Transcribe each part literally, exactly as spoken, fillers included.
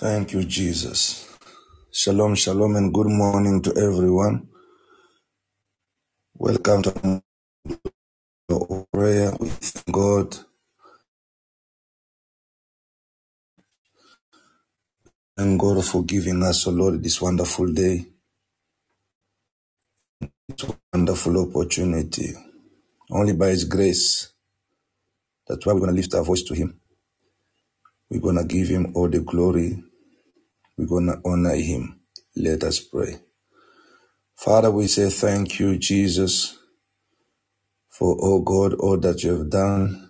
Thank you, Jesus. Shalom, shalom, and good morning to everyone. Welcome to prayer with God. Thank God for giving us, O Lord, this wonderful day, this wonderful opportunity. Only by His grace. That's why we're going to lift our voice to Him. We're going to give Him all the glory. We're going to honor Him. Let us pray. Father, we say thank you, Jesus, for, oh God, all that you have done,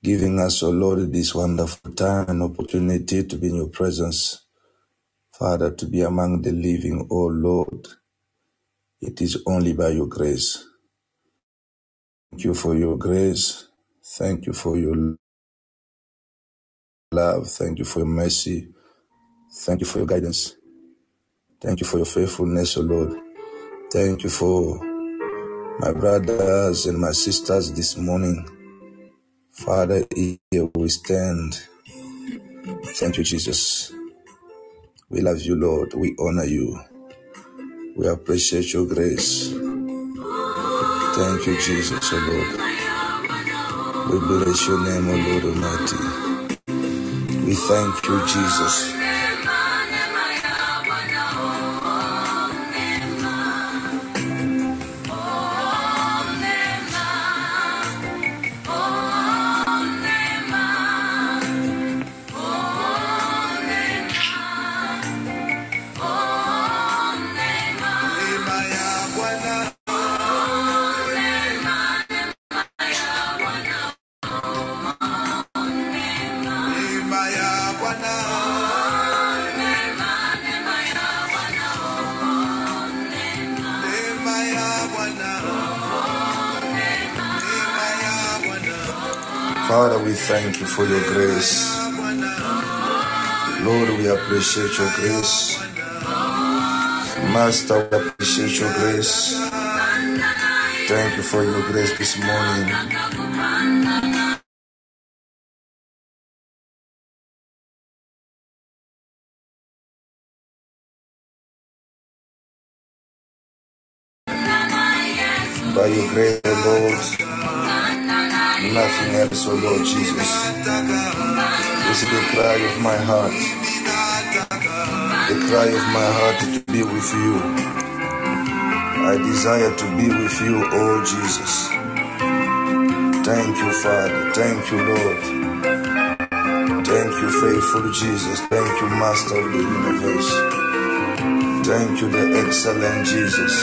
giving us, oh Lord, this wonderful time and opportunity to be in your presence. Father, to be among the living, oh Lord, it is only by your grace. Thank you for your grace. Thank you for your love. Thank you for your mercy. Thank you for your guidance. Thank you for your faithfulness, O Lord. Thank you for my brothers and my sisters this morning. Father, here we stand. Thank you, Jesus. We love you, Lord. We honor you. We appreciate your grace. Thank you, Jesus, O Lord. We bless your name, O Lord Almighty. We thank you, Jesus. Father, we thank you for your grace. Lord, we appreciate your grace. Master, we appreciate your grace. Thank you for your grace this morning. By your grace, Lord. Nothing else, O Lord Jesus. This is the cry of my heart. The cry of my heart to be with you. I desire to be with you, O Jesus. Thank you, Father. Thank you, Lord. Thank you, faithful Jesus. Thank you, Master of the universe. Thank you, the excellent Jesus.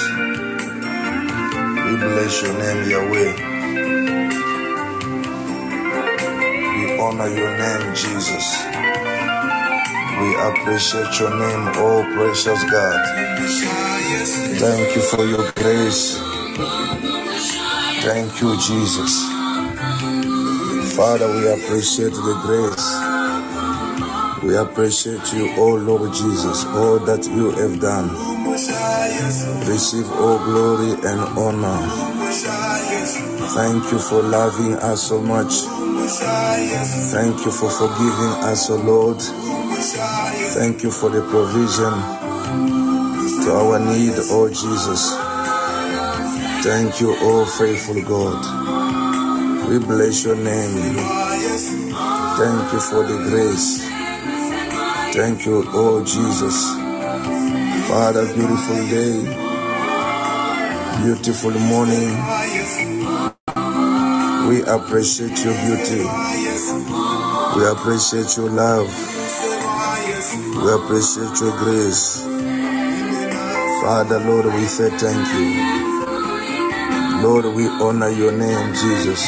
We bless your name, Yahweh. Honor your name, Jesus. We appreciate your name, oh precious God. Thank you for your grace. Thank you, Jesus. Father, we appreciate the grace. We appreciate you, oh Lord Jesus, all that you have done. Receive all glory and honor. Thank you for loving us so much. Thank you for forgiving us, O Lord. Thank you for the provision to our need, O Jesus. Thank you, O faithful God. We bless your name. Thank you for the grace. Thank you, O Jesus. Father, beautiful day, beautiful morning. We appreciate your beauty. We appreciate your love. We appreciate your grace. Father, Lord, we say thank you. Lord, we honor your name, Jesus.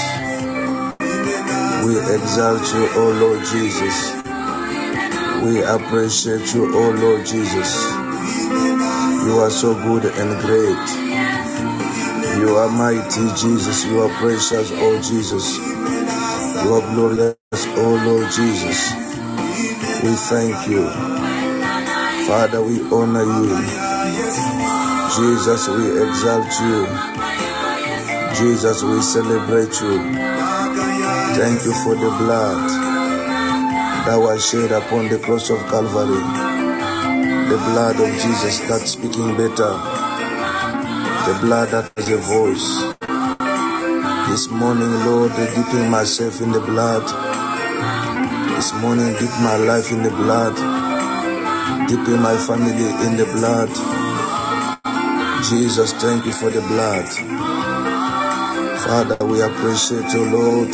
We exalt you, O Lord Jesus. We appreciate you, O Lord Jesus. You are so good and great. You are mighty, Jesus. You are precious, oh Jesus. You are glorious, oh Lord Jesus. We thank you. Father, we honor you. Jesus, we exalt you. Jesus, we celebrate you. Thank you for the blood. that was shed upon the cross of Calvary, the blood of Jesus that's speaking better, the blood that has a voice. This morning, Lord, I dip myself in the blood. This morning, dip my life in the blood. Dip my family in the blood. Jesus, thank you for the blood. Father, we appreciate you, Lord.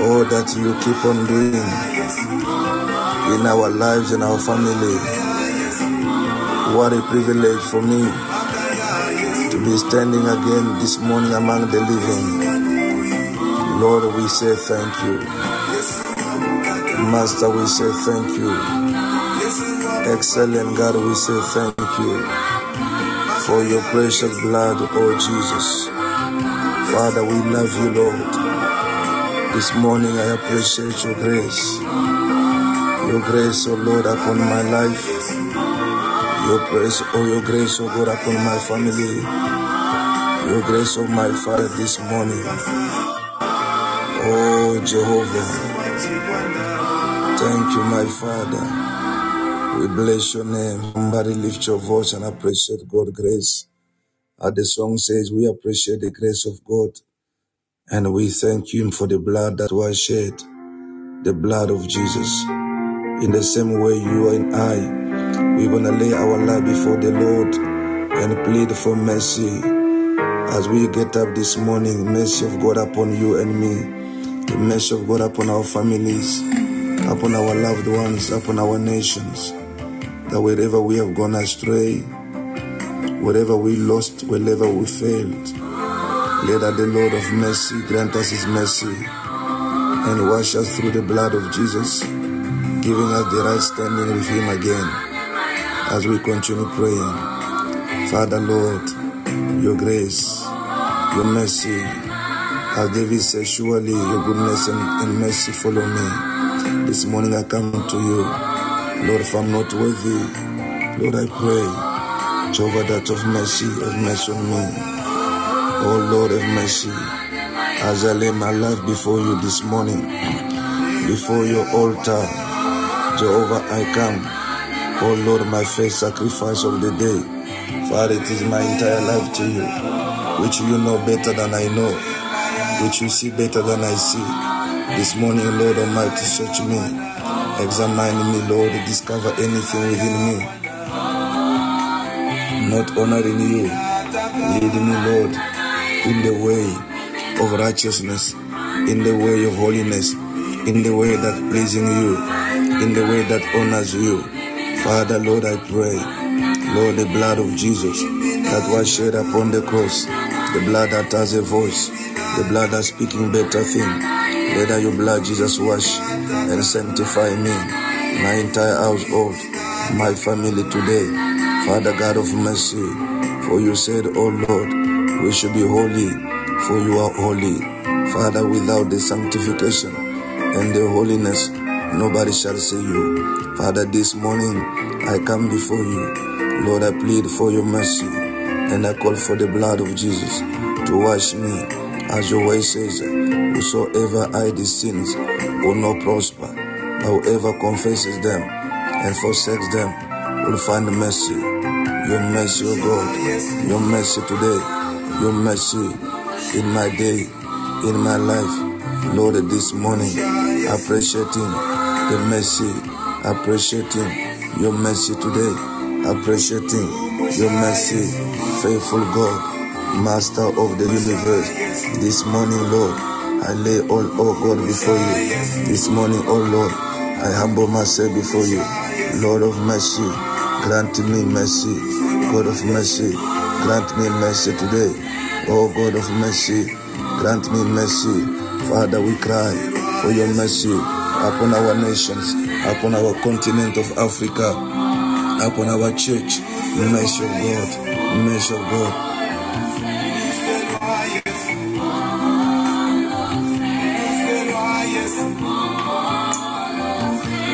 All that you keep on doing in our lives and our family. What a privilege for me to be standing again this morning among the living. Lord, we say thank you. Master, we say thank you. Excellent God, we say thank you for your precious blood, oh Jesus. Father, we love you, Lord. This morning I appreciate your grace, your grace, oh Lord, upon my life, your grace, oh your grace, oh God, upon my family, your grace, oh my Father, this morning. Oh Jehovah, thank you, my Father. We bless your name. Somebody lift your voice and appreciate God's grace. As the song says, we appreciate the grace of God. And we thank him for the blood that was shed, the blood of Jesus. In the same way you and I, we're going to lay our life before the Lord and plead for mercy. As we get up this morning, mercy of God upon you and me, the mercy of God upon our families, upon our loved ones, upon our nations, that wherever we have gone astray, wherever we lost, wherever we failed, let the Lord of mercy grant us his mercy and wash us through the blood of Jesus, giving us the right standing with him again as we continue praying. Father, Lord, your grace, your mercy, as David says, surely your goodness and, and mercy follow me. This morning I come to you. Lord, if I'm not worthy, Lord, I pray, Jehovah, that of mercy, have mercy on me. Oh Lord, have mercy, as I lay my life before you this morning, before your altar, Jehovah, I come. Oh Lord, my first sacrifice of the day, Father, it is my entire life to you, which you know better than I know, which you see better than I see. This morning, Lord Almighty, search me, examine me, Lord, discover anything within me, not honoring you. Lead me, Lord, in the way of righteousness, in the way of holiness, in the way that pleasing you, in the way that honors you. Father, Lord, I pray, Lord, the blood of Jesus that was shed upon the cross, the blood that has a voice, the blood that's speaking better thing. Let your blood, Jesus, wash and sanctify me, my entire household, my family today. Father God of mercy, for you said, oh Lord, we should be holy, for you are holy. Father, without the sanctification and the holiness, nobody shall see you. Father, this morning I come before you. Lord, I plead for your mercy, and I call for the blood of Jesus to wash me. As your word says, whosoever hides sins will not prosper, but whoever confesses them and forsakes them will find mercy. Your mercy, O God, your mercy today. Your mercy in my day, in my life. Lord, this morning, appreciating the mercy, appreciating your mercy today, appreciating your mercy, faithful God, Master of the universe. This morning, Lord, I lay all, oh God, before you. This morning, oh Lord, I humble myself before you. Lord of mercy, grant me mercy. God of mercy, grant me mercy today. Oh God of mercy, grant me mercy. Father, we cry for your mercy upon our nations, upon our continent of Africa, upon our church. Mercy of God, mercy of God.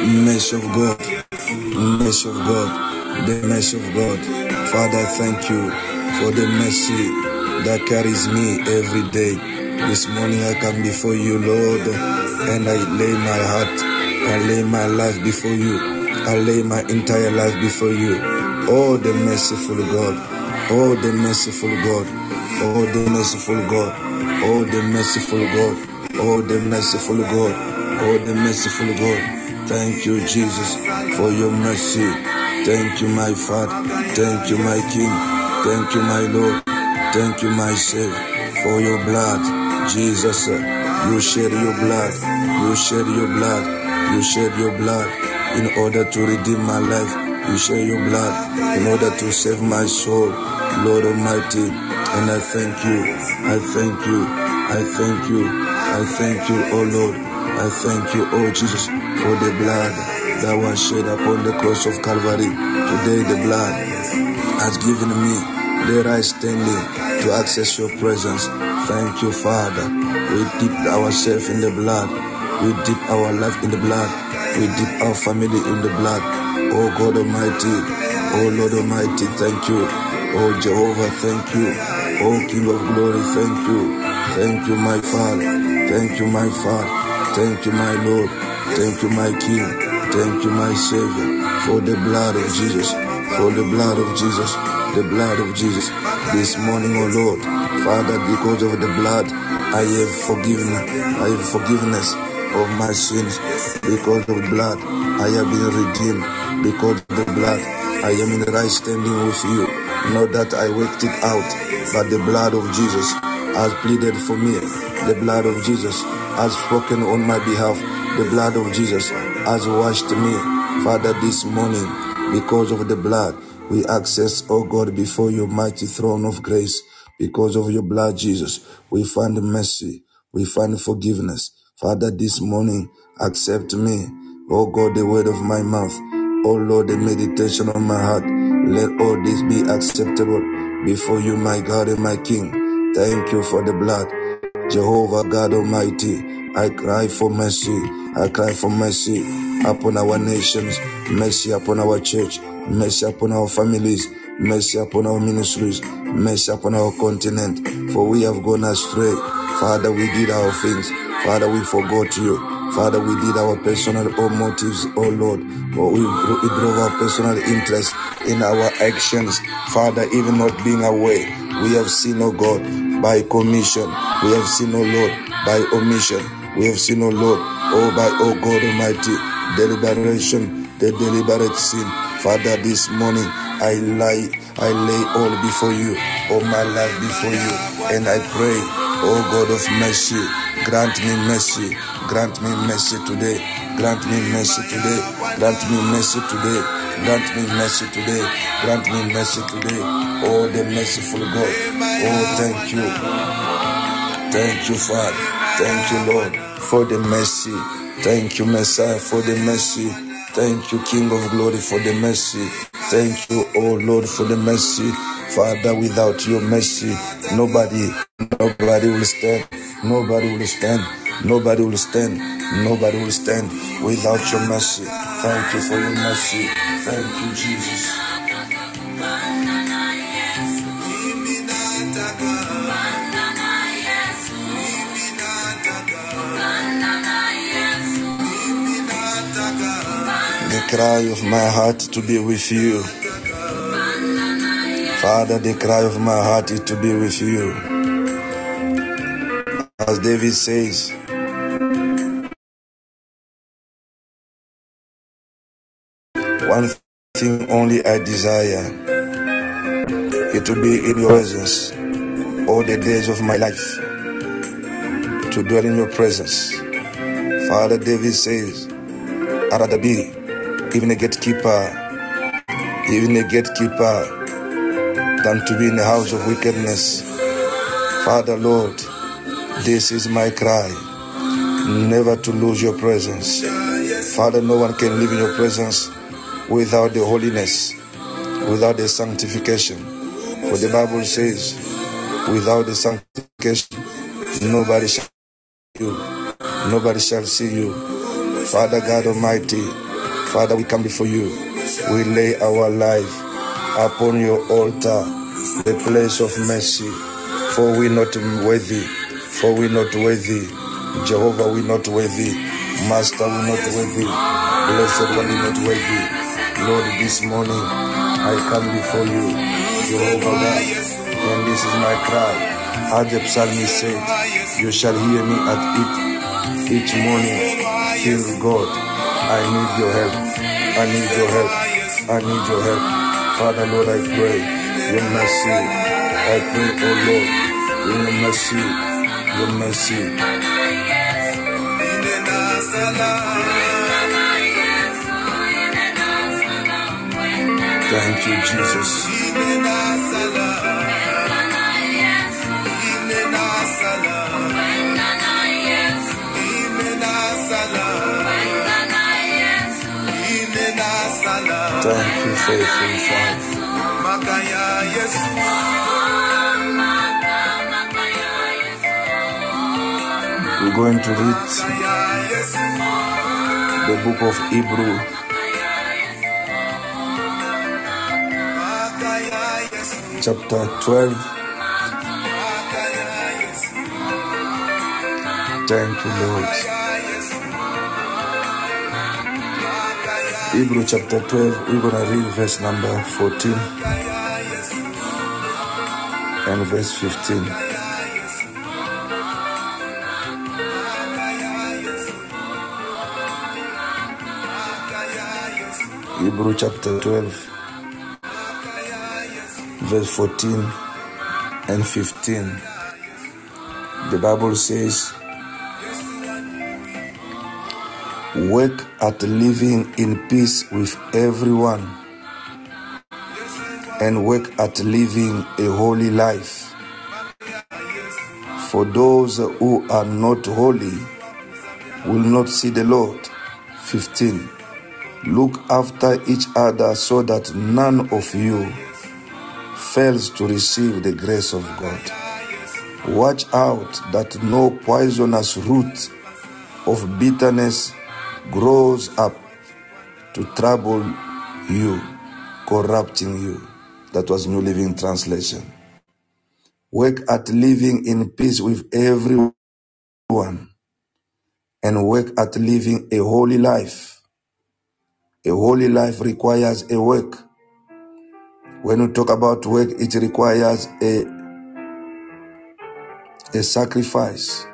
Mercy of God, mercy of God, the mercy of God. Father, thank you for the mercy that carries me every day. This morning I come before you, Lord, and I lay my heart I lay my life before you. I lay my entire life before you. Oh, the merciful God. Oh, the merciful God. Oh, the merciful God. Oh, the merciful God. Oh, the merciful God. Oh, the merciful God. Thank you, Jesus, for your mercy. Thank you, my Father. Thank you, my King. Thank you, my Lord. Thank you, my Savior, for your blood. Jesus, you shed your blood. You shed your blood. You shed your blood in order to redeem my life. You shed your blood in order to save my soul, Lord Almighty. And I thank you. I thank you. I thank you. I thank you, oh Lord. I thank you, oh Jesus, for the blood that was shed upon the cross of Calvary. Today the blood has given me the right standing to access your presence. Thank you, Father. We dip ourselves in the blood. We dip our life in the blood. We dip our family in the blood. Oh God Almighty, oh Lord Almighty, thank you. Oh Jehovah, thank you. Oh King of Glory, thank you. Thank you, my Father. Thank you, my Father. Thank you, my Lord. Thank you, my King. Thank you, my Savior, for the blood of Jesus, for the blood of Jesus, the blood of Jesus. This morning, oh Lord, Father, because of the blood, I have forgiven, I have forgiveness of my sins. Because of the blood, I have been redeemed. Because of the blood, I am in the right standing with you. Not that I worked it out, but the blood of Jesus has pleaded for me. The blood of Jesus has spoken on my behalf. The blood of Jesus has washed me. Father, this morning, because of the blood, we access, oh God, before your mighty throne of grace. Because of your blood, Jesus, we find mercy. We find forgiveness. Father, this morning, accept me. Oh God, the word of my mouth. Oh Lord, the meditation of my heart. Let all this be acceptable before you, my God and my King. Thank you for the blood. Jehovah God Almighty, I cry for mercy. I cry for mercy upon our nations, mercy upon our church, mercy upon our families, mercy upon our ministries, mercy upon our continent, for we have gone astray. Father, we did our things. Father, we forgot you. Father, we did our personal or motives, oh Lord. Oh, we, we drove our personal interest in our actions. Father, even not being aware, we have seen, oh God, by commission. We have seen, oh Lord, by omission. We have seen, O Lord, oh by, oh God Almighty, deliberation, the deliberate sin. Father, this morning, I lie, I lay all before you, all my life before you, and I pray, oh God of mercy, grant me mercy, grant me mercy today, grant me mercy today, grant me mercy today, grant me mercy today, grant me mercy today, oh the merciful God, oh thank you, thank you, Father. Thank you, Lord, for the mercy. Thank you, Messiah, for the mercy. Thank you, King of Glory, for the mercy. Thank you, oh Lord, for the mercy. Father, without your mercy, nobody, nobody will stand. Nobody will stand. Nobody will stand. Nobody will stand without your mercy. Thank you for your mercy. Thank you, Jesus. The cry of my heart to be with you. Father, the cry of my heart is to be with you. As David says, one thing only I desire, it to be in your presence all the days of my life, to dwell in your presence. Father, David says, I'd rather be even a gatekeeper, even a gatekeeper, than to be in the house of wickedness. Father, Lord, this is my cry, never to lose your presence. Father, no one can live in your presence without the holiness, without the sanctification. For the Bible says, without the sanctification, nobody shall see you. Nobody shall see you. Father God Almighty, Father, we come before you. We lay our life upon your altar, the place of mercy. For we not worthy, for we not worthy, Jehovah, we not worthy. Master, we're not worthy. Blessed one, we're not worthy. Lord, this morning I come before you, Jehovah God, and this is my cry. As the psalmist said, you shall hear me at it each morning. Dear God, I need your help. I need your help. I need your help. Father, Lord, I pray your mercy. I pray, oh Lord, your mercy, your mercy. Thank you, Jesus. Thank you, faithful Father. We're going to read the book of Hebrew, chapter twelve. Thank you, Lord. Hebrew chapter twelve, we're going to read verse number fourteen and verse fifteen. Hebrew chapter twelve, verse fourteen and fifteen. The Bible says, work at living in peace with everyone, and work at living a holy life. For those who are not holy will not see the Lord. fifteen. Look after each other so that none of you fails to receive the grace of God. Watch out that no poisonous root of bitterness grows up to trouble you, corrupting you. That was New Living Translation. Work at living in peace with everyone, and work at living a holy life. A holy life requires a work. When we talk about work, it requires a, a sacrifice.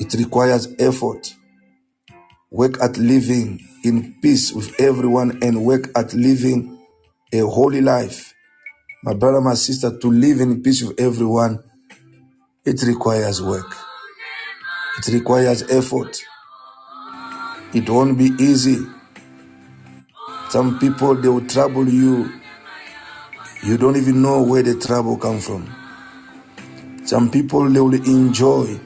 It requires effort. Work at living in peace with everyone and work at living a holy life. My brother, my sister, to live in peace with everyone, it requires work. It requires effort. It won't be easy. Some people, they will trouble you. You don't even know where the trouble comes from. Some people, they will enjoy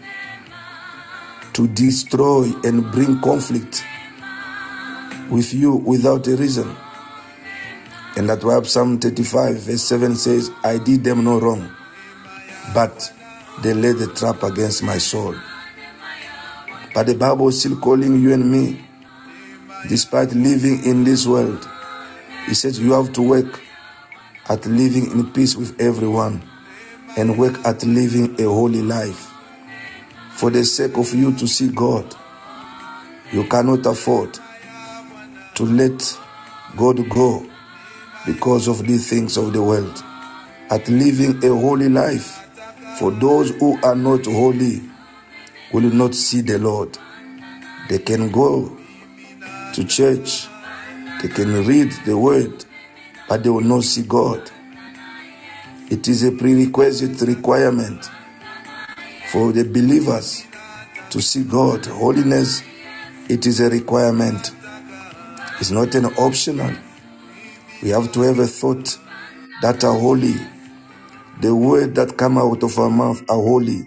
to destroy and bring conflict with you without a reason. And that's why Psalm thirty-five verse seven says, I did them no wrong, but they laid a trap against my soul. But the Bible is still calling you and me, despite living in this world. He says you have to work at living in peace with everyone and work at living a holy life. For the sake of you to see God, you cannot afford to let God go because of the things of the world. At living a holy life, for those who are not holy will not see the Lord. They can go to church, they can read the word, but they will not see God. It is a prerequisite requirement for the believers to see God. Holiness, it is a requirement. It's not an optional. We have to have a thought that are holy. The word that come out of our mouth are holy.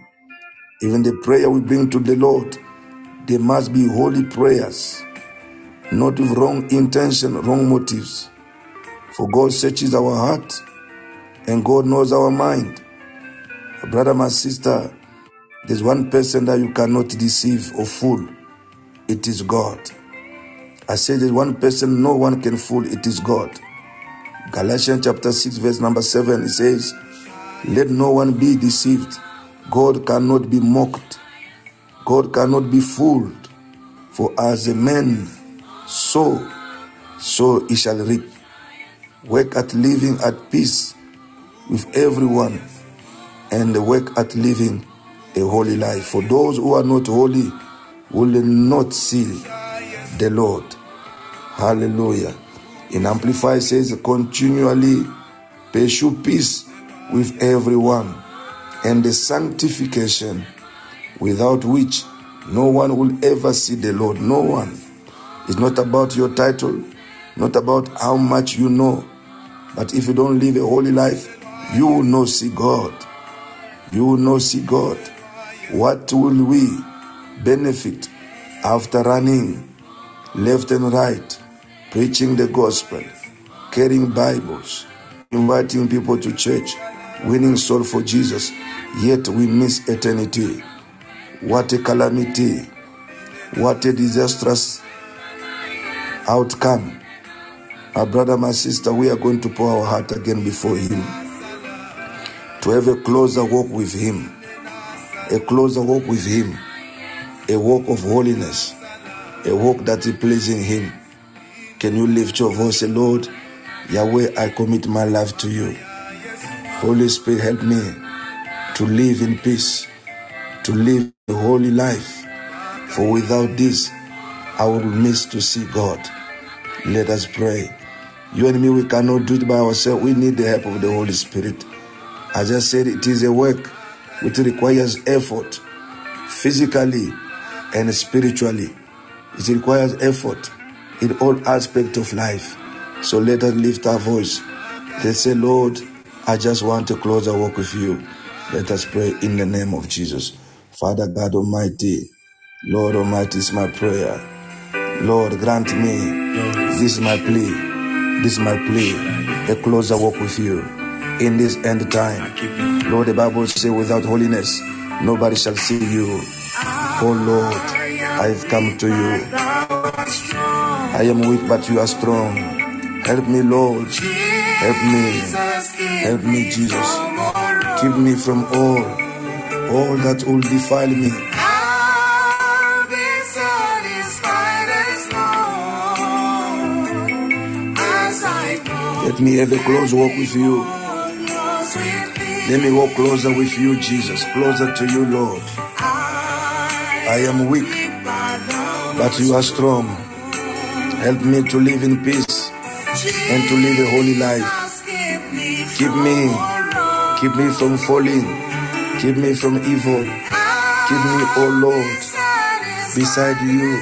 Even the prayer we bring to the Lord, they must be holy prayers, not with wrong intention, wrong motives. For God searches our heart and God knows our mind. My brother, my sister, there's one person that you cannot deceive or fool. It is God. I say there's one person no one can fool. It is God. Galatians chapter six, verse number seven, it says, let no one be deceived. God cannot be mocked. God cannot be fooled. For as a man sow, so he shall reap. Work at living at peace with everyone, and work at living a holy life. For those who are not holy will not see the Lord. Hallelujah. In Amplify says, continually pursue peace with everyone and the sanctification, without which no one will ever see the Lord. No one. It's not about your title, not about how much you know. But if you don't live a holy life, you will not see God. You will not see God. What will we benefit after running left and right, preaching the gospel, carrying Bibles, inviting people to church, winning soul for Jesus, yet we miss eternity? What a calamity. What a disastrous outcome. Our brother, my sister, we are going to pour our heart again before him, to have a closer walk with him, a closer walk with him, a walk of holiness, a walk that is pleasing him. Can you lift your voice, say, Lord, Yahweh, I commit my life to you. Holy Spirit, help me to live in peace, to live a holy life, for without this, I will miss to see God. Let us pray. You and me, we cannot do it by ourselves. We need the help of the Holy Spirit. As I said, it is a work which requires effort, physically and spiritually. It requires effort in all aspects of life. So let us lift our voice. Let's say, Lord, I just want to close our walk with you. Let us pray in the name of Jesus. Father God Almighty, Lord Almighty is my prayer. Lord, grant me, this is my plea, this is my plea, a closer walk with you in this end time. Lord, the Bible says, without holiness, nobody shall see you. Oh Lord, I have come to you. I am weak, but you are strong. Help me, Lord. Help me. Help me, Jesus. Keep me from all, all that will defile me. Let me have a close walk with you. Let me walk closer with you, Jesus. Closer to you, Lord. I am weak, but you are strong. Help me to live in peace and to live a holy life. Keep me, keep me from falling. Keep me from evil. Keep me, oh Lord, beside you.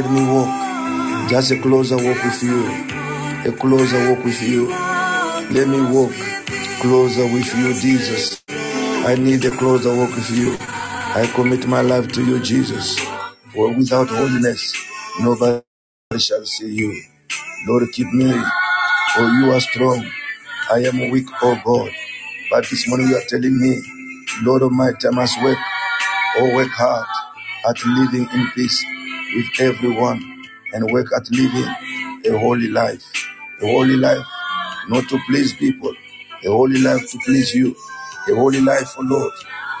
Let me walk, just a closer walk with you. A closer walk with you. Let me walk closer with you, Jesus. I need a closer walk with you. I commit my life to you, Jesus. For without holiness, nobody shall see you. Lord, keep me, for you are strong. I am weak, oh God. But this morning you are telling me, Lord Almighty, I must work, oh work hard at living in peace with everyone, and work at living a holy life. A holy life, not to please people. A holy life to please you. A holy life, oh Lord,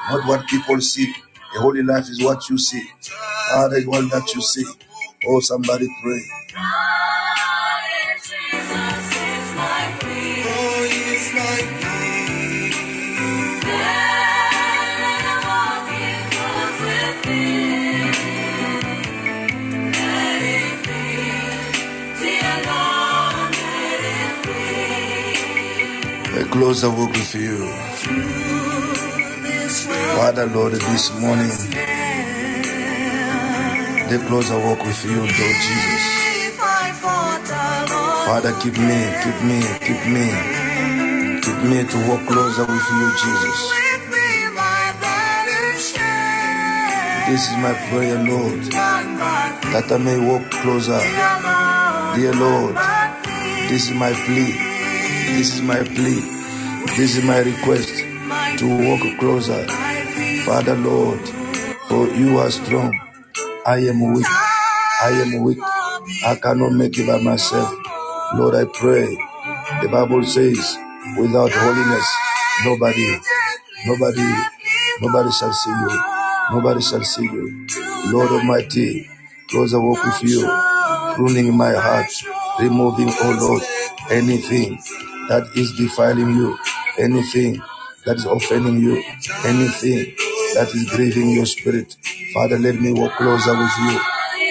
not what people see. A holy life is what you see. Father, you want that you see. Oh, somebody pray. Closer walk with you, Father, Lord, this morning. The closer walk with you, Lord Jesus. Father, keep me, keep me, keep me, keep me to walk closer with you, Jesus. This is my prayer, Lord, that I may walk closer, dear Lord. This is my plea. This is my plea. This is my request, to walk closer. Father, Lord, for you are strong. I am weak. I am weak. I cannot make it by myself. Lord, I pray. The Bible says, without holiness, nobody, nobody, nobody shall see you. Nobody shall see you. Lord Almighty, Cause I walk with you, pruning my heart, removing, oh Lord, anything that is defiling you, anything that is offending you, anything that is grieving your spirit. Father, let me walk closer with you,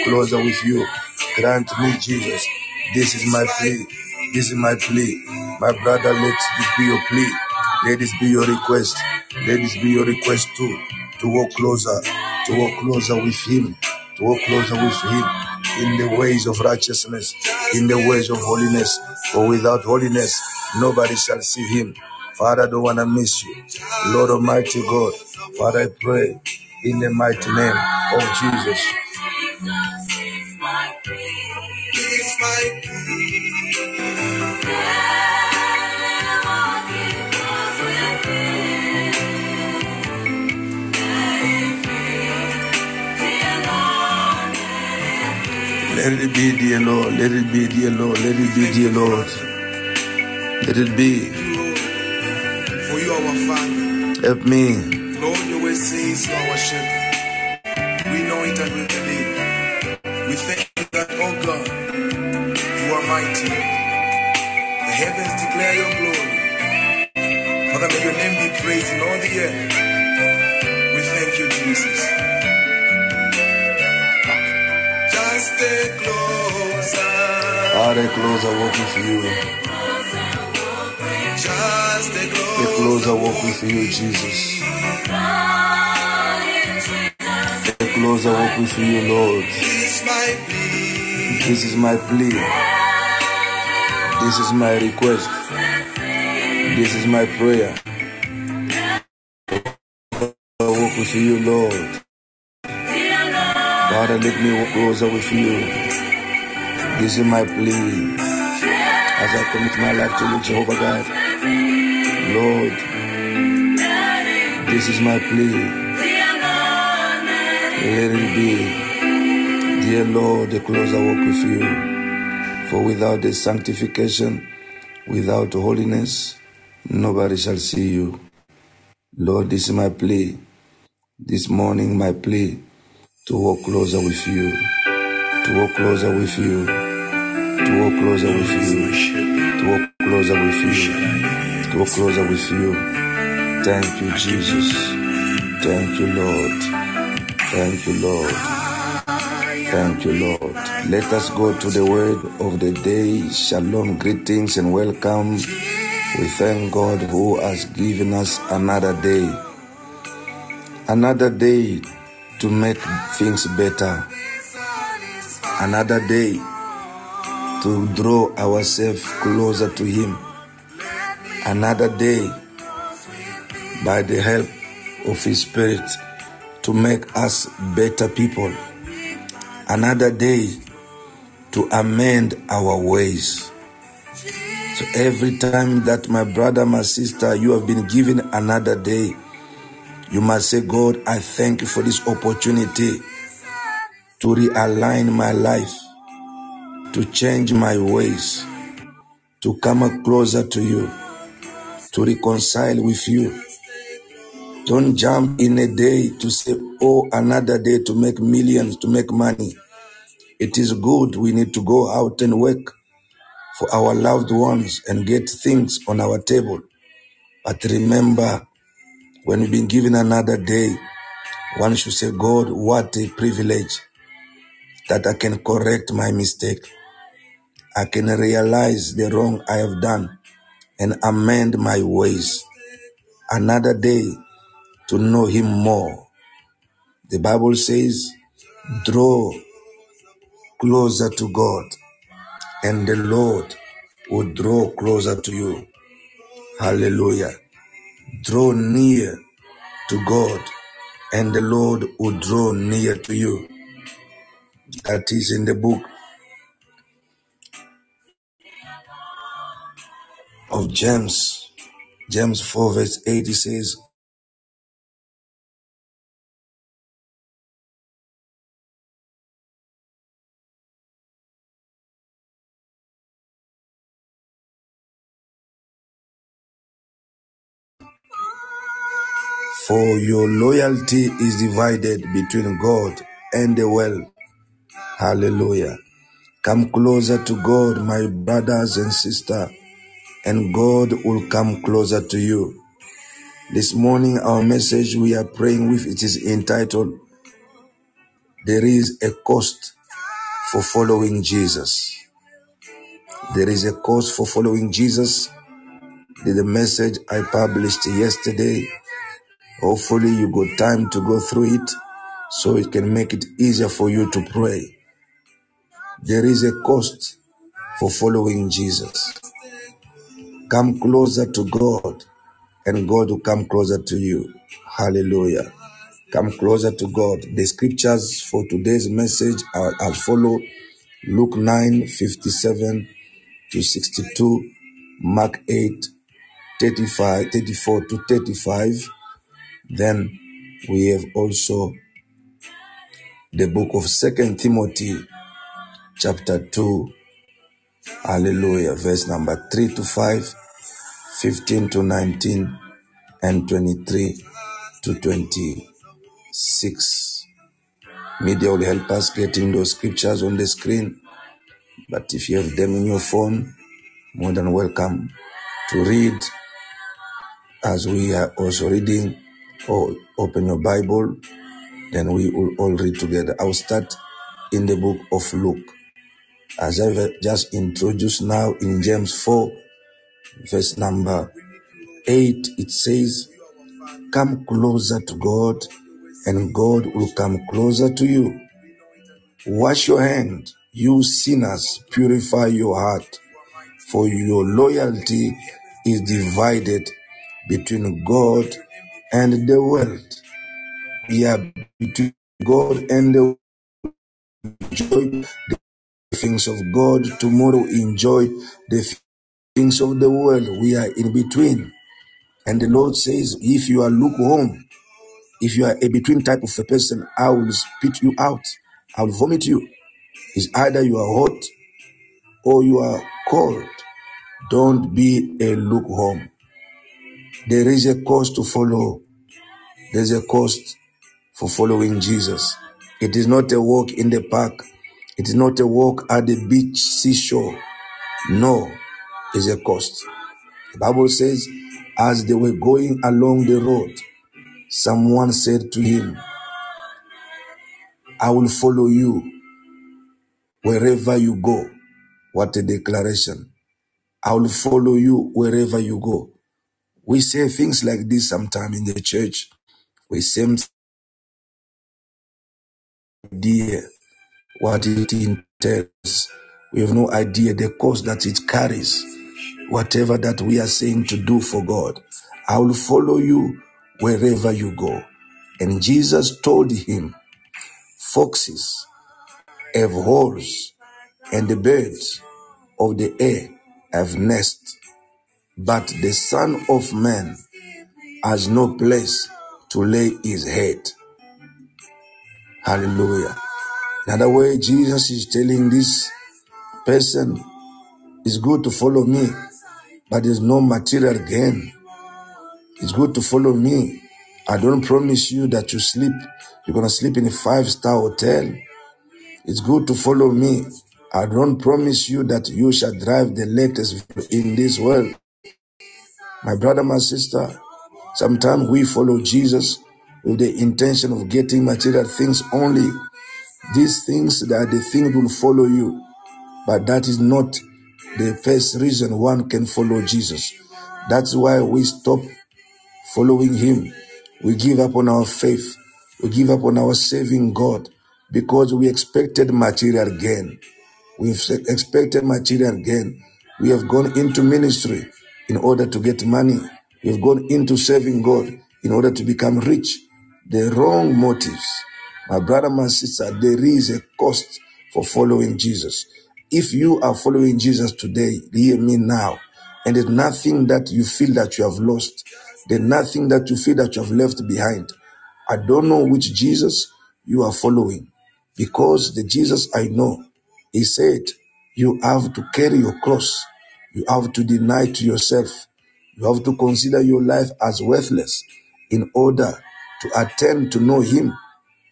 closer with you. Grant me, Jesus. This is my plea. This is my plea. My brother, let this be your plea. Let this be your request. Let this be your request too. To walk closer. To walk closer with him. To walk closer with him. In the ways of righteousness. In the ways of holiness. For without holiness, nobody shall see him. Father, I don't want to miss you. Lord Almighty God. Father, I pray in the mighty name of Jesus. It's my plea. Let it be, dear Lord, let it be, dear Lord, let it be, dear Lord. Let it be. For you are our Father. Help me. Lord, your word says you are our shepherd. We know it and we believe. We thank you that, oh God, you are mighty. The heavens declare your glory. Father, may your name be praised in all the earth. We thank you, Jesus. Stay closer. Father, closer walk with you. Just stay closer. Stay closer walk with you, Jesus. Stay closer walk with you, Lord. This is my plea. This is my plea. This is my request. This is my prayer. Walk with you, Lord. Father, let me walk closer with you. This is my plea. As I commit my life to you, Jehovah God. Lord, this is my plea. Let it be. Dear Lord, the closer walk with you. For without the sanctification, without holiness, nobody shall see you. Lord, this is my plea. This morning, my plea. To walk closer with you, to walk closer with you, to walk closer with you, to walk closer with you, to walk closer with you. Thank you, Jesus. Thank you, Lord. Thank you, Lord. Thank you, Lord. Let us go to the word of the day. Shalom, greetings and welcome. We thank God who has given us another day. Another day to make things better, another day to draw ourselves closer to him, another day by the help of his spirit to make us better people, another day to amend our ways. So every time that, my brother, my sister, you have been given another day, you must say, God, I thank you for this opportunity to realign my life, to change my ways, to come closer to you, to reconcile with you. Don't jump in a day to say, oh, another day to make millions, to make money. It is good. We need to go out and work for our loved ones and get things on our table. But remember, when you've been given another day, one should say, God, what a privilege that I can correct my mistake. I can realize the wrong I have done and amend my ways. Another day to know him more. The Bible says, draw closer to God and the Lord will draw closer to you. Hallelujah. Draw near to God, and the Lord will draw near to you. That is in the book of James. James four verse eight, it says, for your loyalty is divided between God and the world. Hallelujah. Come closer to God, my brothers and sisters, and God will come closer to you. This morning, our message we are praying with, it is entitled, There is a cost for following Jesus. There is a cost for following Jesus. The message I published yesterday, hopefully you got time to go through it so it can make it easier for you to pray. There is a cost for following Jesus. Come closer to God and God will come closer to you. Hallelujah. Come closer to God. The scriptures for today's message are as follow: Luke nine, fifty-seven to sixty-two, Mark eight, thirty-five, thirty-four to thirty-five. Then we have also the book of Second Timothy, chapter two, hallelujah, verse number three to five, fifteen to nineteen, and twenty-three to twenty-six. Media will help us getting those scriptures on the screen, but if you have them in your phone, more than welcome to read as we are also reading. Or open your Bible, then we will all read together. I'll start in the book of Luke. As I've just introduced now in James four, verse number eight, it says, come closer to God, and God will come closer to you. Wash your hand, you sinners, purify your heart, for your loyalty is divided between God and and the world. We are between God and the world. Enjoy the things of God. Tomorrow enjoy the things of the world. We are in between. And the Lord says, if you are lukewarm, if you are a between type of a person, I will spit you out. I will vomit you. It's either you are hot or you are cold. Don't be a lukewarm. There is a cost to follow. There's a cost for following Jesus. It is not a walk in the park. It is not a walk at the beach, seashore. No, it's a cost. The Bible says, as they were going along the road, someone said to him, I will follow you wherever you go. What a declaration. I will follow you wherever you go. We say things like this sometimes in the church. We say, dear, what it entails. We have no idea the cost that it carries. Whatever that we are saying to do for God, I will follow you wherever you go. And Jesus told him, foxes have holes, and the birds of the air have nests. But the Son of Man has no place to lay his head. Hallelujah. Another way Jesus is telling this person, it's good to follow me, but there's no material gain. It's good to follow me. I don't promise you that you sleep. You're going to sleep in a five-star hotel. It's good to follow me. I don't promise you that you shall drive the latest in this world. My brother, my sister, sometimes we follow Jesus with the intention of getting material things only. These things that the things will follow you, but that is not the first reason one can follow Jesus. That's why we stop following him. We give up on our faith. We give up on our saving God because we expected material gain. We've expected material gain. We have gone into ministry in order to get money. We've gone into serving God in order to become rich. The wrong motives. My brother, my sister, there is a cost for following Jesus. If you are following Jesus today, hear me now. And there's nothing that you feel that you have lost. There's nothing that you feel that you have left behind. I don't know which Jesus you are following, because the Jesus I know, he said, you have to carry your cross. You have to deny to yourself. You have to consider your life as worthless in order to attempt to know him.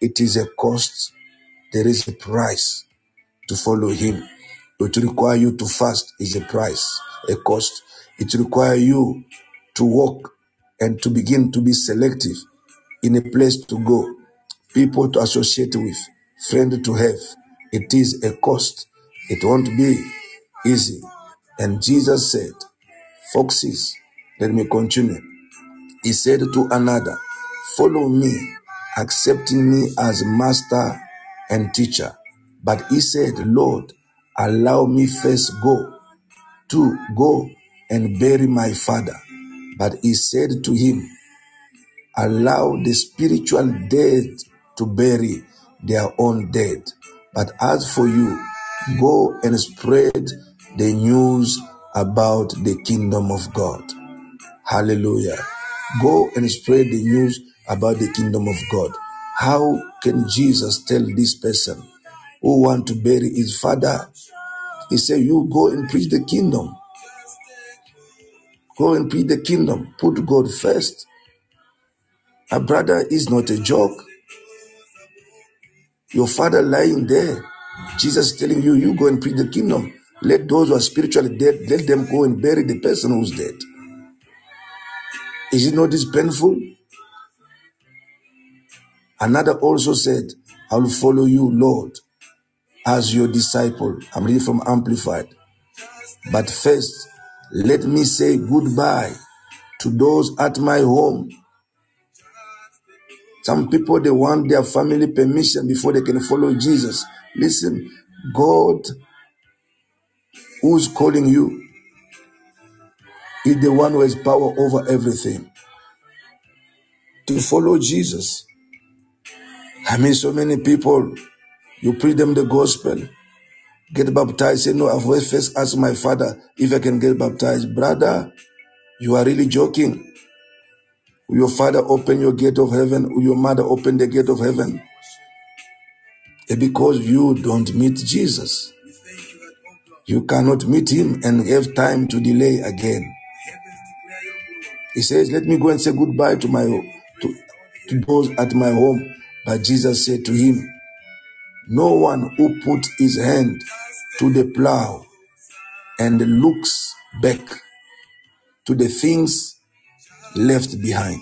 It is a cost. There is a price. to follow him. It requires you to fast is a price, a cost. It requires you to walk and to begin to be selective in a place to go, people to associate with, friend to have. It is a cost. It won't be easy. And Jesus said, foxes, let me continue. He said to another, follow me, accepting me as master and teacher. But he said, Lord, allow me first go to go and bury my father. But he said to him, allow the spiritual dead to bury their own dead. But as for you, go and spread the news about the kingdom of God. Hallelujah. Go and spread the news about the kingdom of God. How can Jesus tell this person who want to bury his father? He said, you go and preach the kingdom. Go and preach the kingdom. Put God first. A brother is not a joke. Your father lying there. Jesus is telling you, you go and preach the kingdom. Let those who are spiritually dead, let them go and bury the person who's dead. Is it not this painful? Another also said, I will follow you, Lord, as your disciple. I'm reading from Amplified. But first, let me say goodbye to those at my home. Some people, they want their family permission before they can follow Jesus. Listen, God, who's calling you, is the one who has power over everything. To follow Jesus. I mean, so many people, you preach them the gospel, get baptized, say, no, I've first asked my father if I can get baptized. Brother, you are really joking. Will your father open your gate of heaven? Will your mother open the gate of heaven? It's because you don't meet Jesus. You cannot meet him and have time to delay again. He says, let me go and say goodbye to my to, to those at my home. But Jesus said to him, no one who put his hand to the plow and looks back to the things left behind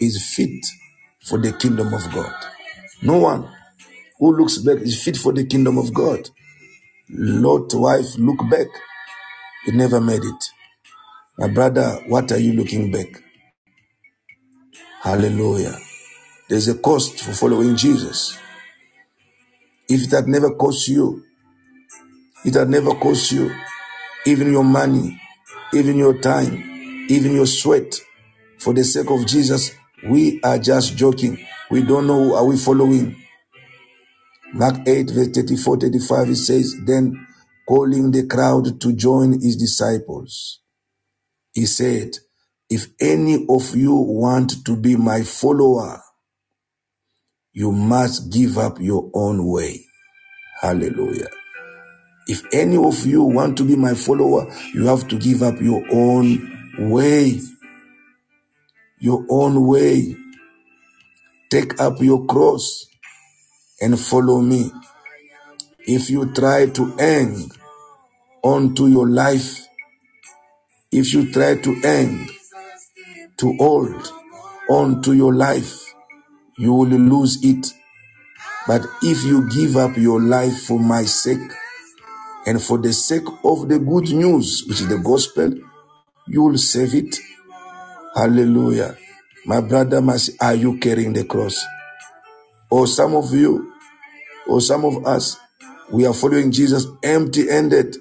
is fit for the kingdom of God. No one who looks back is fit for the kingdom of God. Lot's wife looked back. He never made it. My brother, what are you looking back? Hallelujah. There's a cost for following Jesus. If that never costs you, if that never costs you, even your money, even your time, even your sweat, for the sake of Jesus, we are just joking. We don't know who are we following. Mark eight, verse thirty-four, thirty-five, it says, then calling the crowd to join his disciples, he said, if any of you want to be my follower, you must give up your own way. Hallelujah. If any of you want to be my follower, you have to give up your own way. Your own way. Take up your cross and follow me. If you try to hang on to your life, if you try to hang, to hold on to your life, you will lose it. But if you give up your life for my sake and for the sake of the good news, which is the gospel, you will save it. Hallelujah. My brother, are you carrying the cross? Or some of you, or some of us, we are following Jesus empty-handed.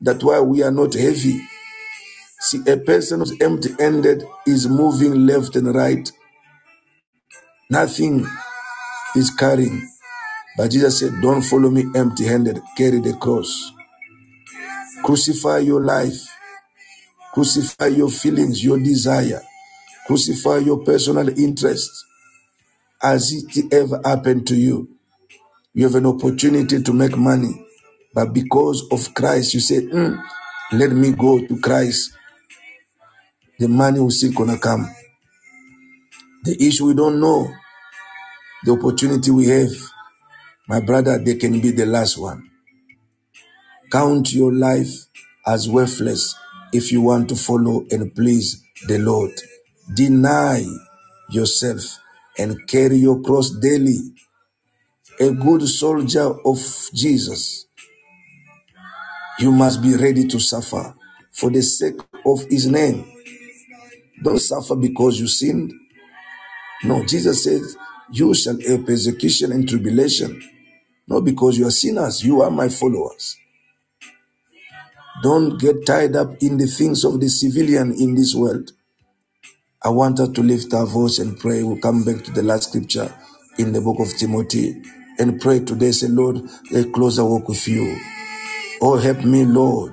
That's why we are not heavy. See, a person who's empty-handed is moving left and right. Nothing is carrying. But Jesus said, don't follow me empty-handed. Carry the cross. Crucify your life. Crucify your feelings, your desire. Crucify your personal interest. As it ever happened to you, you have an opportunity to make money. But because of Christ, you say, mm, let me go to Christ. The money will still gonna come. The issue we don't know. The opportunity we have. My brother, they can be the last one. Count your life as worthless if you want to follow and please the Lord. Deny yourself and carry your cross daily. A good soldier of Jesus, you must be ready to suffer for the sake of his name. Don't suffer because you sinned. No, Jesus said, you shall have persecution and tribulation. Not because you are sinners, you are my followers. Don't get tied up in the things of the civilian in this world. I want us to lift our voice and pray. We'll come back to the last scripture in the book of Timothy and pray today. Say, Lord, a closer walk with you. Oh, help me, Lord.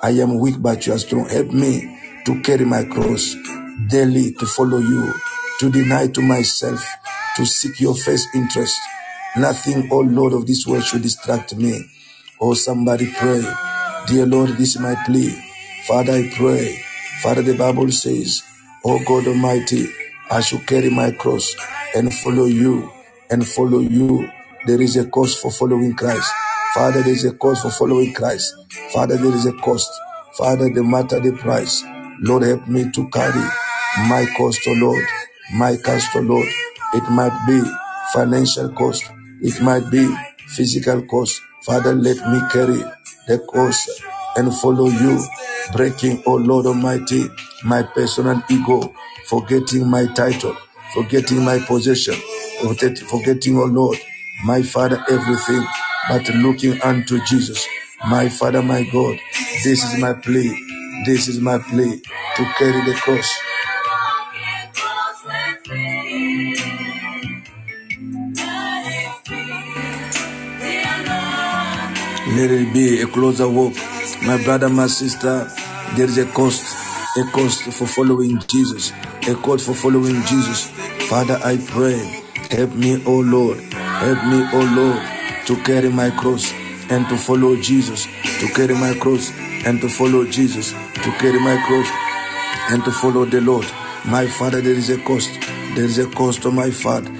I am weak, but you are strong. Help me to carry my cross daily, to follow you, to deny to myself, to seek your first interest. Nothing, oh Lord, of this world should distract me. Oh, somebody pray. Dear Lord, this is my plea. Father, I pray. Father, the Bible says, oh God Almighty, I should carry my cross and follow you, and follow you. There is a cost for following Christ. Father, there is a cost for following Christ. Father, there is a cost. Father, the matter, the price. Lord, help me to carry my cost, O Lord, my cost, O Lord. It might be financial cost. It might be physical cost. Father, let me carry the cost and follow you, breaking, O Lord Almighty, my personal ego, forgetting my title, forgetting my possession, forgetting, O Lord, my Father, everything, but looking unto Jesus. My Father, my God, this is my plea, this is my plea, to carry the cross. Let it be a closer walk. My brother, my sister, there is a cost, a cost for following Jesus, a cost for following Jesus. Father, I pray, help me, O Lord, help me, O Lord, to carry my cross and to follow Jesus, to carry my cross and to follow Jesus, to carry my cross and to follow the Lord. My Father, there is a cost, there is a cost to my Father,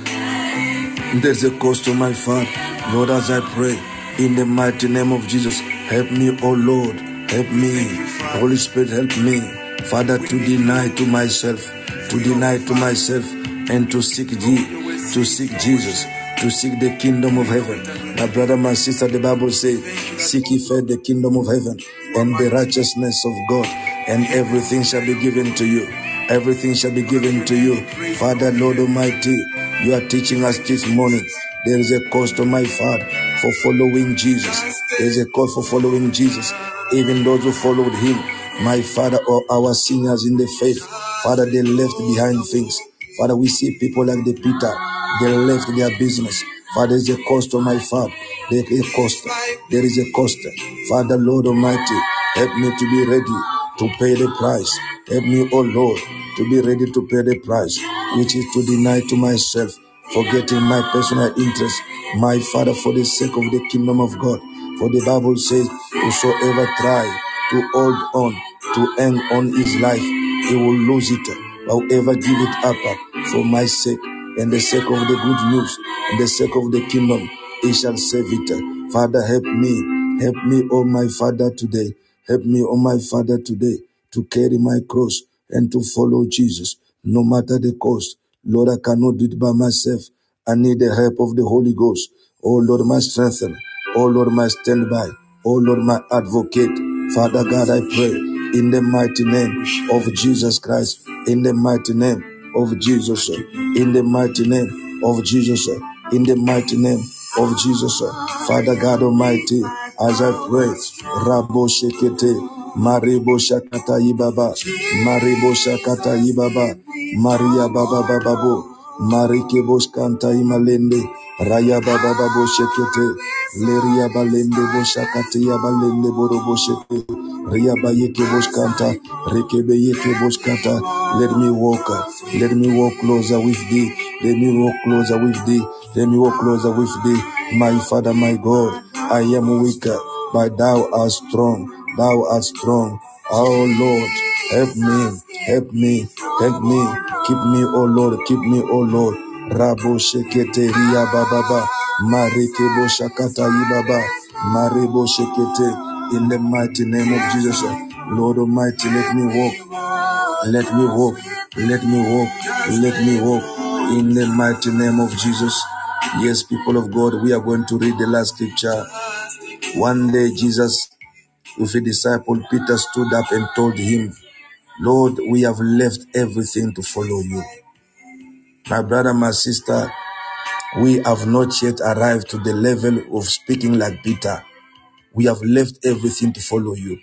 there is a cost to my Father. Lord, as I pray, in the mighty name of Jesus, help me, O Lord, help me. Holy Spirit, help me, Father, to deny to myself, to deny to myself, and to seek thee, to seek Jesus, to seek the kingdom of heaven. My brother, my sister, the Bible says, seek ye first the kingdom of heaven and the righteousness of God, and everything shall be given to you. Everything shall be given to you. Father, Lord Almighty, you are teaching us this morning. There is a cost to my Father for following Jesus. There is a cost for following Jesus. Even those who followed him, my Father, or our seniors in the faith, Father, they left behind things. Father, we see people like the Peter, they left their business. Father, there is a cost to my Father. There is a cost. There is a cost. Father, Lord Almighty, help me to be ready to pay the price. Help me, oh Lord, to be ready to pay the price, which is to deny to myself, forgetting my personal interest, my Father, for the sake of the kingdom of God. For the Bible says, whosoever try to hold on, to hang on his life, he will lose it. However, give it up for my sake, and the sake of the good news, and the sake of the kingdom, he shall save it. Father, help me, help me, oh my Father, today. Help me, oh my Father, today, to carry my cross and to follow Jesus, no matter the cost. Lord, I cannot do it by myself. I need the help of the Holy Ghost. Oh, Lord, my strengthener. Oh, Lord, my standby. Oh, Lord, my advocate. Father God, I pray in the mighty name of Jesus Christ, in the mighty name of Jesus, in the mighty name of Jesus, in the mighty name of Jesus. Father God Almighty, as I pray, Rabo Shekete, Maribo Shakata Yibaba, Maribo Shakata Yibaba, Maria Baba Bababo, Marike Boskanta Imalende, Raya Baba Babo Shekete, Leria Balende Boshakatia Balende Borobo Shekete, Ria Bayeke Boskanta, Rekebe Yeke Boskanta. Let me walk, let me walk closer with thee, let me walk closer with thee, let me walk closer with thee. My Father, my God, I am weaker, but thou art strong, thou art strong. Oh Lord, help me, help me, help me, keep me, oh Lord, keep me, oh Lord. Rabo Shekete Ria Bababa, Marikebo Shakata Yibaba, Maribo Shekete, in the mighty name of Jesus. Lord Almighty, let me walk, let me walk, let me walk, let me walk, in the mighty name of Jesus. Yes, people of God, we are going to read the last scripture. One day Jesus, with a disciple, Peter stood up and told him, Lord, we have left everything to follow you. My brother, my sister, we have not yet arrived to the level of speaking like Peter. We have left everything to follow you.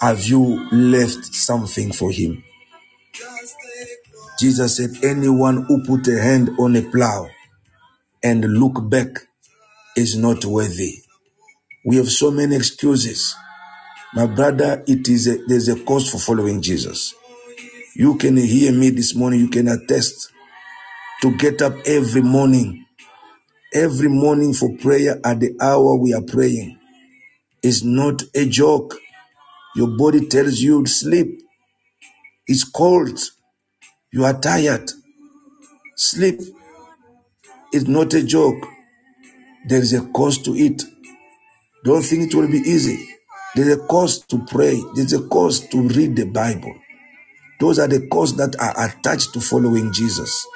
Have you left something for him? Jesus said, anyone who put a hand on a plow and look back is not worthy. We have so many excuses. My brother, it is a, there's a cause for following Jesus. You can hear me this morning. You can attest to get up every morning. Every morning for prayer at the hour we are praying. It's not a joke. Your body tells you to sleep. It's cold. You are tired. Sleep. It's not a joke. There is a cost to it. Don't think it will be easy. There's a cost to pray. There's a cost to read the Bible. Those are the costs that are attached to following Jesus.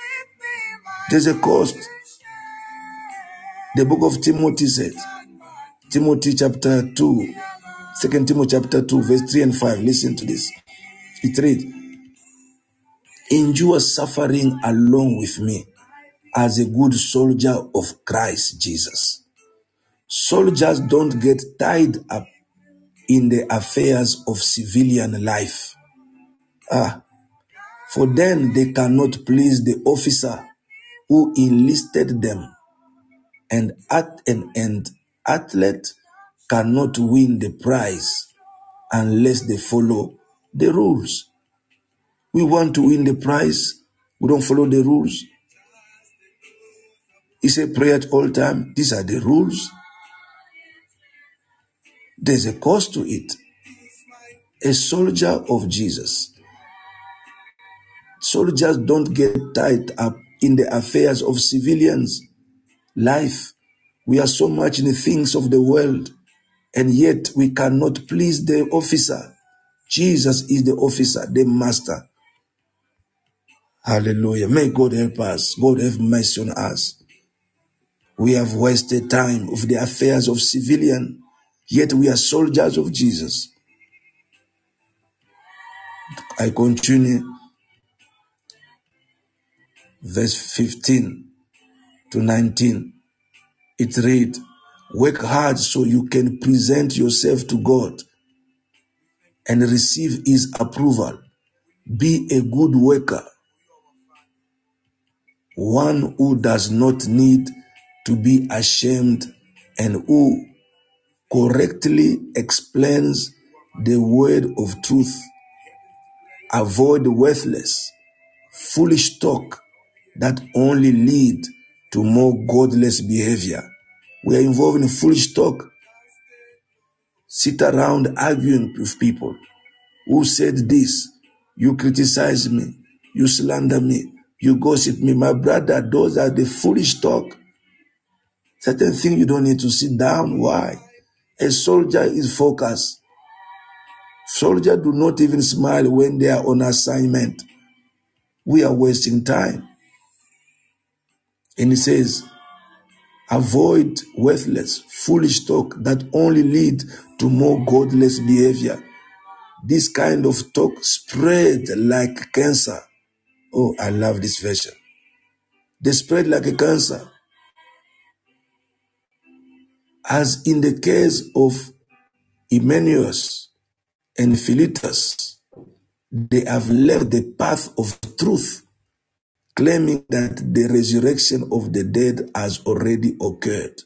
There's a cost. The book of Timothy said, Timothy chapter two, Second Timothy chapter two, verse three and five. Listen to this. It reads, endure suffering along with me as a good soldier of Christ Jesus. Soldiers don't get tied up in the affairs of civilian life. Ah, for then they cannot please the officer who enlisted them, and at an end, athlete cannot win the prize unless they follow the rules. We want to win the prize, we don't follow the rules. It's a prayer at all time. These are the rules. There's a cost to it. A soldier of Jesus. Soldiers don't get tied up in the affairs of civilians' life. We are so much in the things of the world, and yet we cannot please the officer. Jesus is the officer, the master. Hallelujah. May God help us. God have mercy on us. We have wasted time of the affairs of civilians. Yet we are soldiers of Jesus. I continue. Verse fifteen to nineteen. It reads, work hard so you can present yourself to God and receive his approval. Be a good worker. One who does not need to be ashamed and who correctly explains the word of truth. Avoid worthless, foolish talk that only lead to more godless behavior. We are involved in foolish talk. Sit around arguing with people. Who said this? You criticize me. You slander me. You gossip me. My brother, those are the foolish talk. Certain things you don't need to sit down. Why? A soldier is focused. Soldiers do not even smile when they are on assignment. We are wasting time. And he says, avoid worthless, foolish talk that only lead to more godless behavior. This kind of talk spread like cancer. Oh, I love this version. They spread like a cancer. As in the case of Hymenaeus and Philetus, they have left the path of truth, claiming that the resurrection of the dead has already occurred.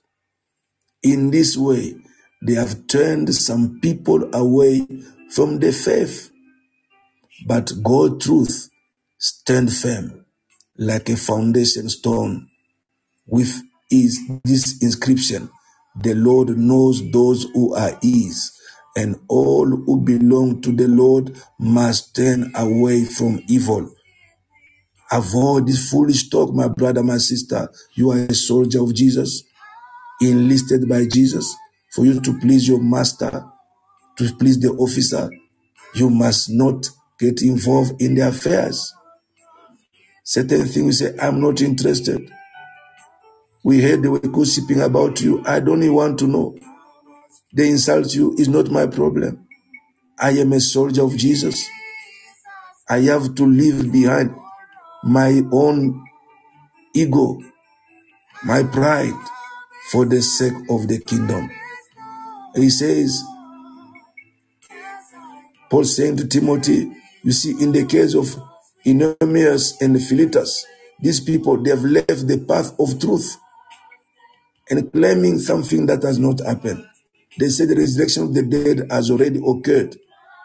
In this way, they have turned some people away from the faith, but God's truth stands firm like a foundation stone with is this inscription. The Lord knows those who are his, and all who belong to the Lord must turn away from evil. Avoid this foolish talk, my brother, my sister. You are a soldier of Jesus, enlisted by Jesus. For you to please your master, to please the officer, you must not get involved in their affairs. Certain things we say, I'm not interested. We heard they were gossiping about you. I don't even want to know. They insult you. It's not my problem. I am a soldier of Jesus. I have to leave behind my own ego, my pride, for the sake of the kingdom. He says, Paul saying to Timothy, you see, in the case of Enemies and Philetus, these people, they have left the path of truth and claiming something that has not happened. They say the resurrection of the dead has already occurred.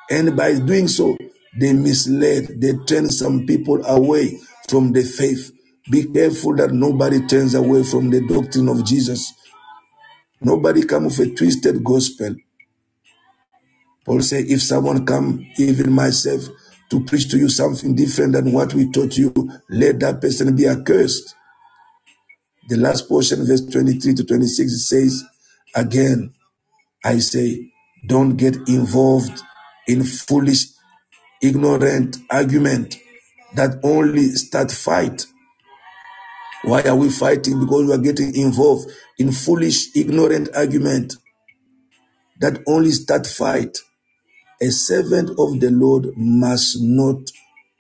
And by doing so, they misled, they turned some people away from the faith. Be careful that nobody turns away from the doctrine of Jesus. Nobody come with a twisted gospel. Paul said, if someone come, even myself, to preach to you something different than what we taught you, let that person be accursed. The last portion, verse twenty-three to twenty-six, it says, again, I say, don't get involved in foolish, ignorant argument that only start fight. Why are we fighting? Because we are getting involved in foolish, ignorant argument that only start fight. A servant of the Lord must not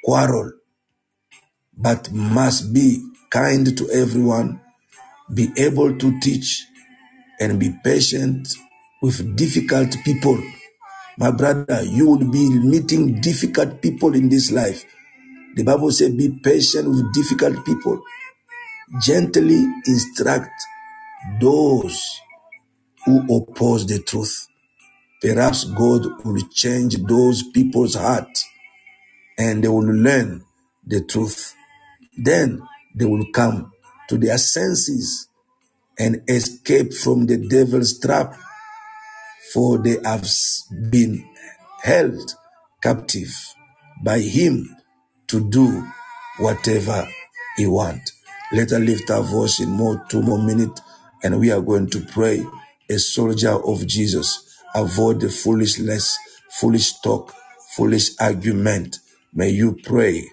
quarrel, but must be kind to everyone, be able to teach, and be patient with difficult people. My brother, you will be meeting difficult people in this life. The Bible says, be patient with difficult people. Gently instruct those who oppose the truth. Perhaps God will change those people's heart and they will learn the truth. Then they will come to their senses and escape from the devil's trap, for they have been held captive by him to do whatever he wants. Let us lift our voice in more, two more minutes, and we are going to pray. A soldier of Jesus. Avoid the foolishness, foolish talk, foolish argument. May you pray,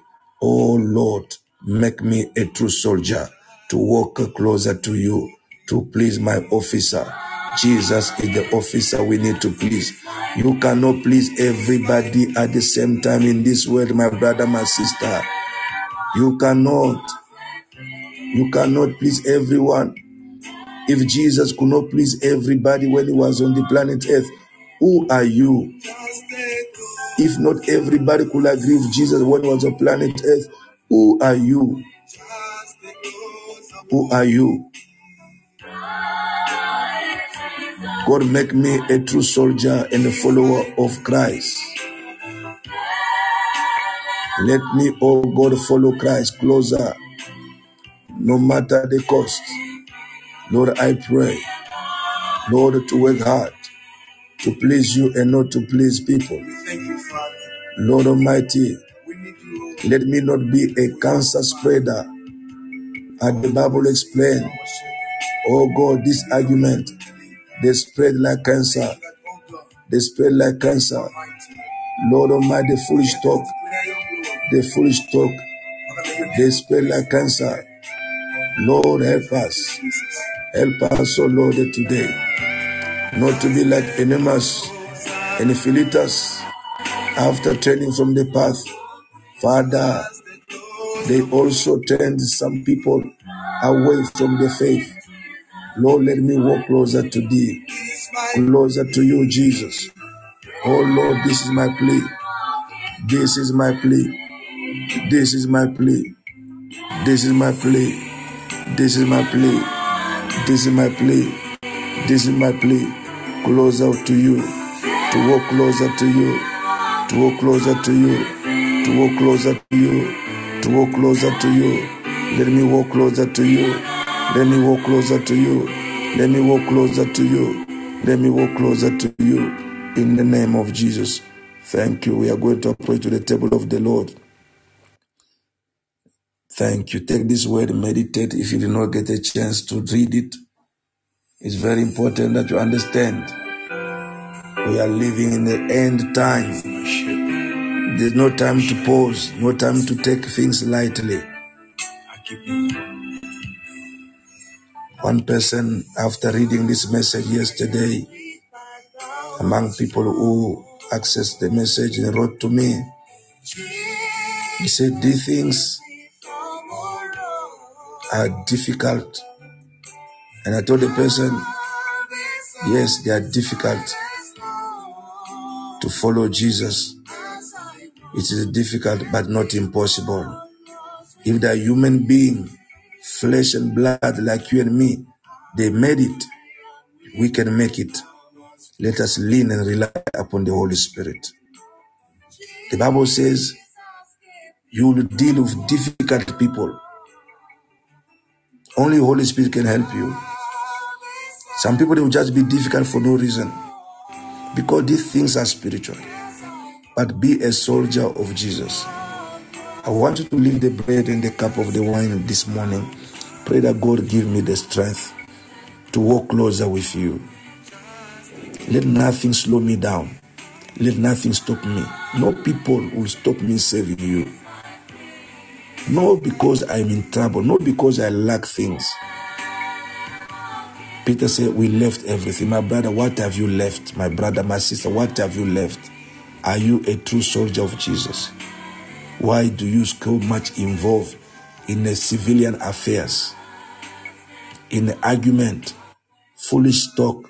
oh Lord, make me a true soldier to walk closer to you, to please my officer. Jesus is the officer we need to please. You cannot please everybody at the same time in this world, my brother, my sister. You cannot. You cannot please everyone. If Jesus could not please everybody when he was on the planet Earth, who are you? If not everybody could agree with Jesus when he was on planet Earth, who are you? Who are you? God, make me a true soldier and a follower of Christ. Let me, oh God, follow Christ closer, no matter the cost. Lord, I pray, Lord, to work hard, to please you and not to please people. Lord Almighty, let me not be a cancer spreader. As the Bible explained, oh God, this argument, they spread like cancer. They spread like cancer. Lord Almighty, the foolish talk, the foolish talk, they spread like cancer. Lord, help us. Help us, O Lord, today, not to be like Enemas and Philetus after turning from the path. Father, they also turned some people away from the faith. Lord, let me walk closer to thee, closer to you, Jesus. Oh, Lord, this is my plea. This is my plea. This is my plea. This is my plea. This is my plea. This is my plea. This is my plea. Closer to you. To walk closer to you. To walk closer to you. To walk closer to you. To walk closer to you. Let me walk closer to you. Let me walk closer to you. Let me walk closer to you. Let me walk closer to you. In the name of Jesus. Thank you. We are going to approach to the table of the Lord. Thank you. Take this word, meditate. If you did not get a chance to read it, it's very important that you understand. We are living in the end time. There's no time to pause, no time to take things lightly. One person, after reading this message yesterday, among people who accessed the message, he wrote to me. He said, these things are difficult. And I told the person, yes, they are difficult to follow Jesus. It is difficult, but not impossible. If they are human beings, flesh and blood like you and me, they made it. We can make it. Let us lean and rely upon the Holy Spirit. The Bible says, you will deal with difficult people. Only Holy Spirit can help you. Some people will just be difficult for no reason, because these things are spiritual. But be a soldier of Jesus. I want you to leave the bread and the cup of the wine this morning. Pray that God give me the strength to walk closer with you. Let nothing slow me down. Let nothing stop me. No people will stop me saving you. Not because I'm in trouble, not because I lack things. Peter said, we left everything. My brother, what have you left? My brother, my sister, what have you left? Are you a true soldier of Jesus? Why do you so much involved in the civilian affairs, in the argument, foolish talk,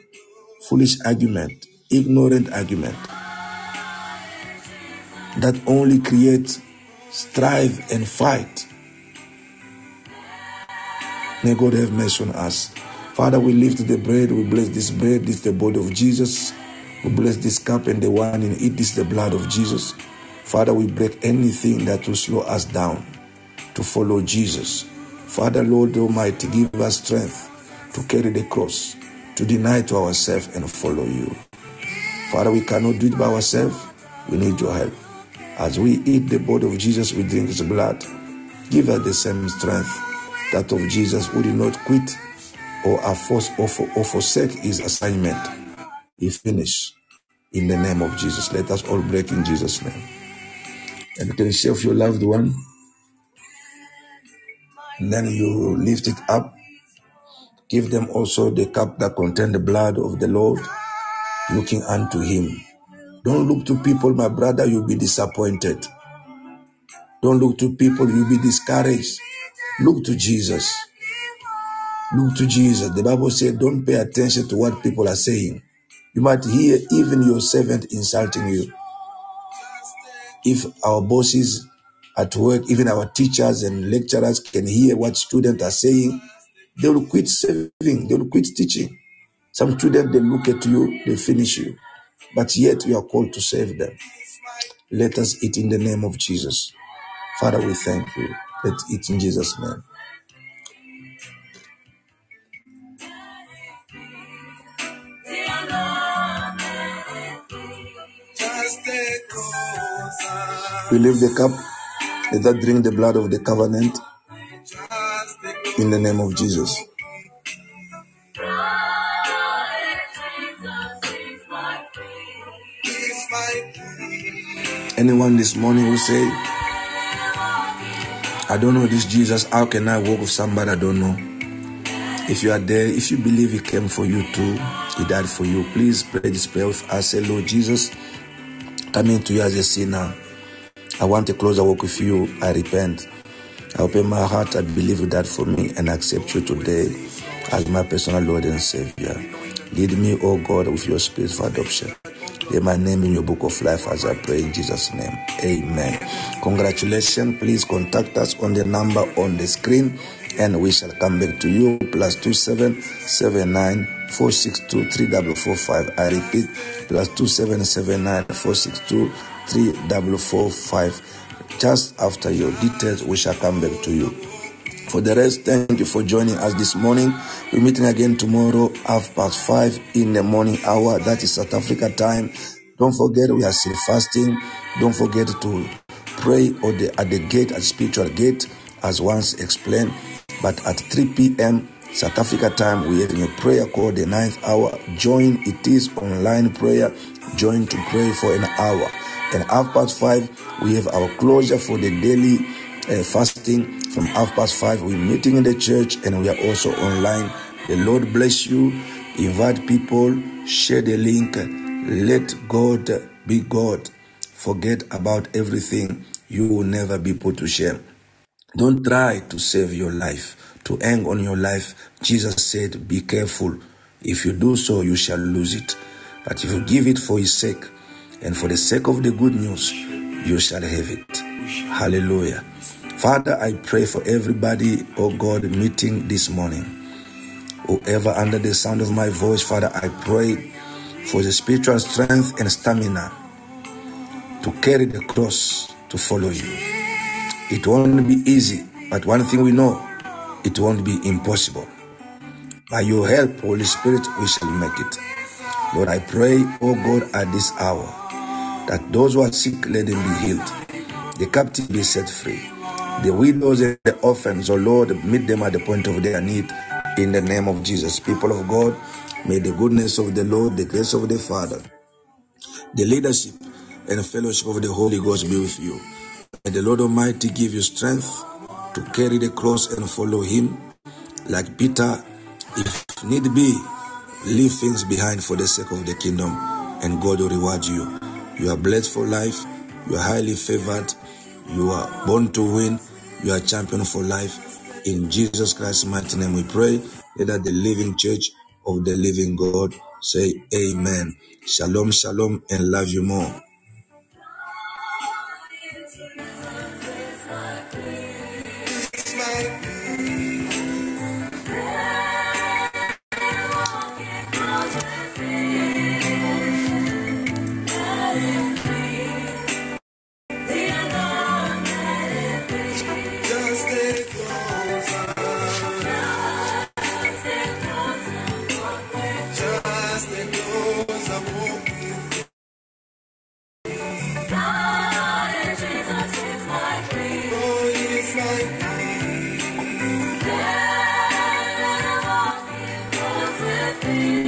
foolish argument, ignorant argument, that only creates strive and fight? May God have mercy on us. Father, we lift the bread, we bless this bread, this is the body of Jesus. We bless this cup and the wine, and it is the blood of Jesus. Father, we break anything that will slow us down to follow Jesus. Father, Lord Almighty, give us strength to carry the cross, to deny to ourselves and follow you. Father, we cannot do it by ourselves. We need your help. As we eat the body of Jesus, we drink his blood. Give us the same strength, that of Jesus, who did not quit or, force, or, for, or forsake his assignment. He finished in the name of Jesus. Let us all break in Jesus' name. And you can share with your loved one. And then you lift it up. Give them also the cup that contains the blood of the Lord, looking unto him. Don't look to people, my brother, you'll be disappointed. Don't look to people, you'll be discouraged. Look to Jesus. Look to Jesus. The Bible says, don't pay attention to what people are saying. You might hear even your servant insulting you. If our bosses at work, even our teachers and lecturers can hear what students are saying, they will quit serving, they will quit teaching. Some students, they look at you, they finish you. But yet we are called to save them. Let us eat in the name of Jesus. Father, we thank you. Let's eat in Jesus' name. We leave the cup. Let us drink the blood of the covenant in the name of Jesus. Anyone this morning will say, I don't know this Jesus, how can I walk with somebody I don't know? If you are there, if you believe he came for you too, he died for you, please pray this prayer with us. Say, Lord Jesus, coming to you as a sinner, I want a closer walk with you. I repent. I open my heart. I believe you died for me and accept you today as my personal Lord and Savior. Lead me, oh God, with your spirit for adoption. Let my name in your book of life as I pray in Jesus' name. Amen. Congratulations. Please contact us on the number on the screen and we shall come back to you. Plus two seven seven nine four six two three double four five. I repeat, plus two seven seven nine four six two three double four five. Just after your details, we shall come back to you. For the rest, thank you for joining us this morning. We're meeting again tomorrow, half past five in the morning hour. That is South Africa time. Don't forget, we are still fasting. Don't forget to pray or the, at the gate, at spiritual gate. as once explained, but at three p m South Africa time, we have a prayer called the ninth hour. Join, it is online prayer. Join to pray for an hour. And half past five, we have our closure for the daily uh, fasting. From half past five, we're meeting in the church and we are also online. The Lord bless you. Invite people, share the link. Let God be God. Forget about everything. You will never be put to shame. Don't try to save your life, to hang on your life. Jesus said, be careful. If you do so, you shall lose it. But if you give it for his sake, and for the sake of the good news, you shall have it. Hallelujah. Father, I pray for everybody, oh God, meeting this morning. Whoever under the sound of my voice, Father, I pray for the spiritual strength and stamina to carry the cross, to follow you. It won't be easy, but one thing we know, it won't be impossible. By your help, Holy Spirit, we shall make it. Lord, I pray, oh God, at this hour, that those who are sick, let them be healed. The captive be set free. The widows and the orphans, oh Lord, meet them at the point of their need. In the name of Jesus, people of God, may the goodness of the Lord, the grace of the Father, the leadership and fellowship of the Holy Ghost be with you. May the Lord Almighty give you strength to carry the cross and follow him. Like Peter, if need be, leave things behind for the sake of the kingdom, and God will reward you. You are blessed for life. You are highly favored. You are born to win. You are champion for life. In Jesus Christ's mighty name we pray. Let the living church of the living God say amen. Shalom, shalom, and love you more. Thank you.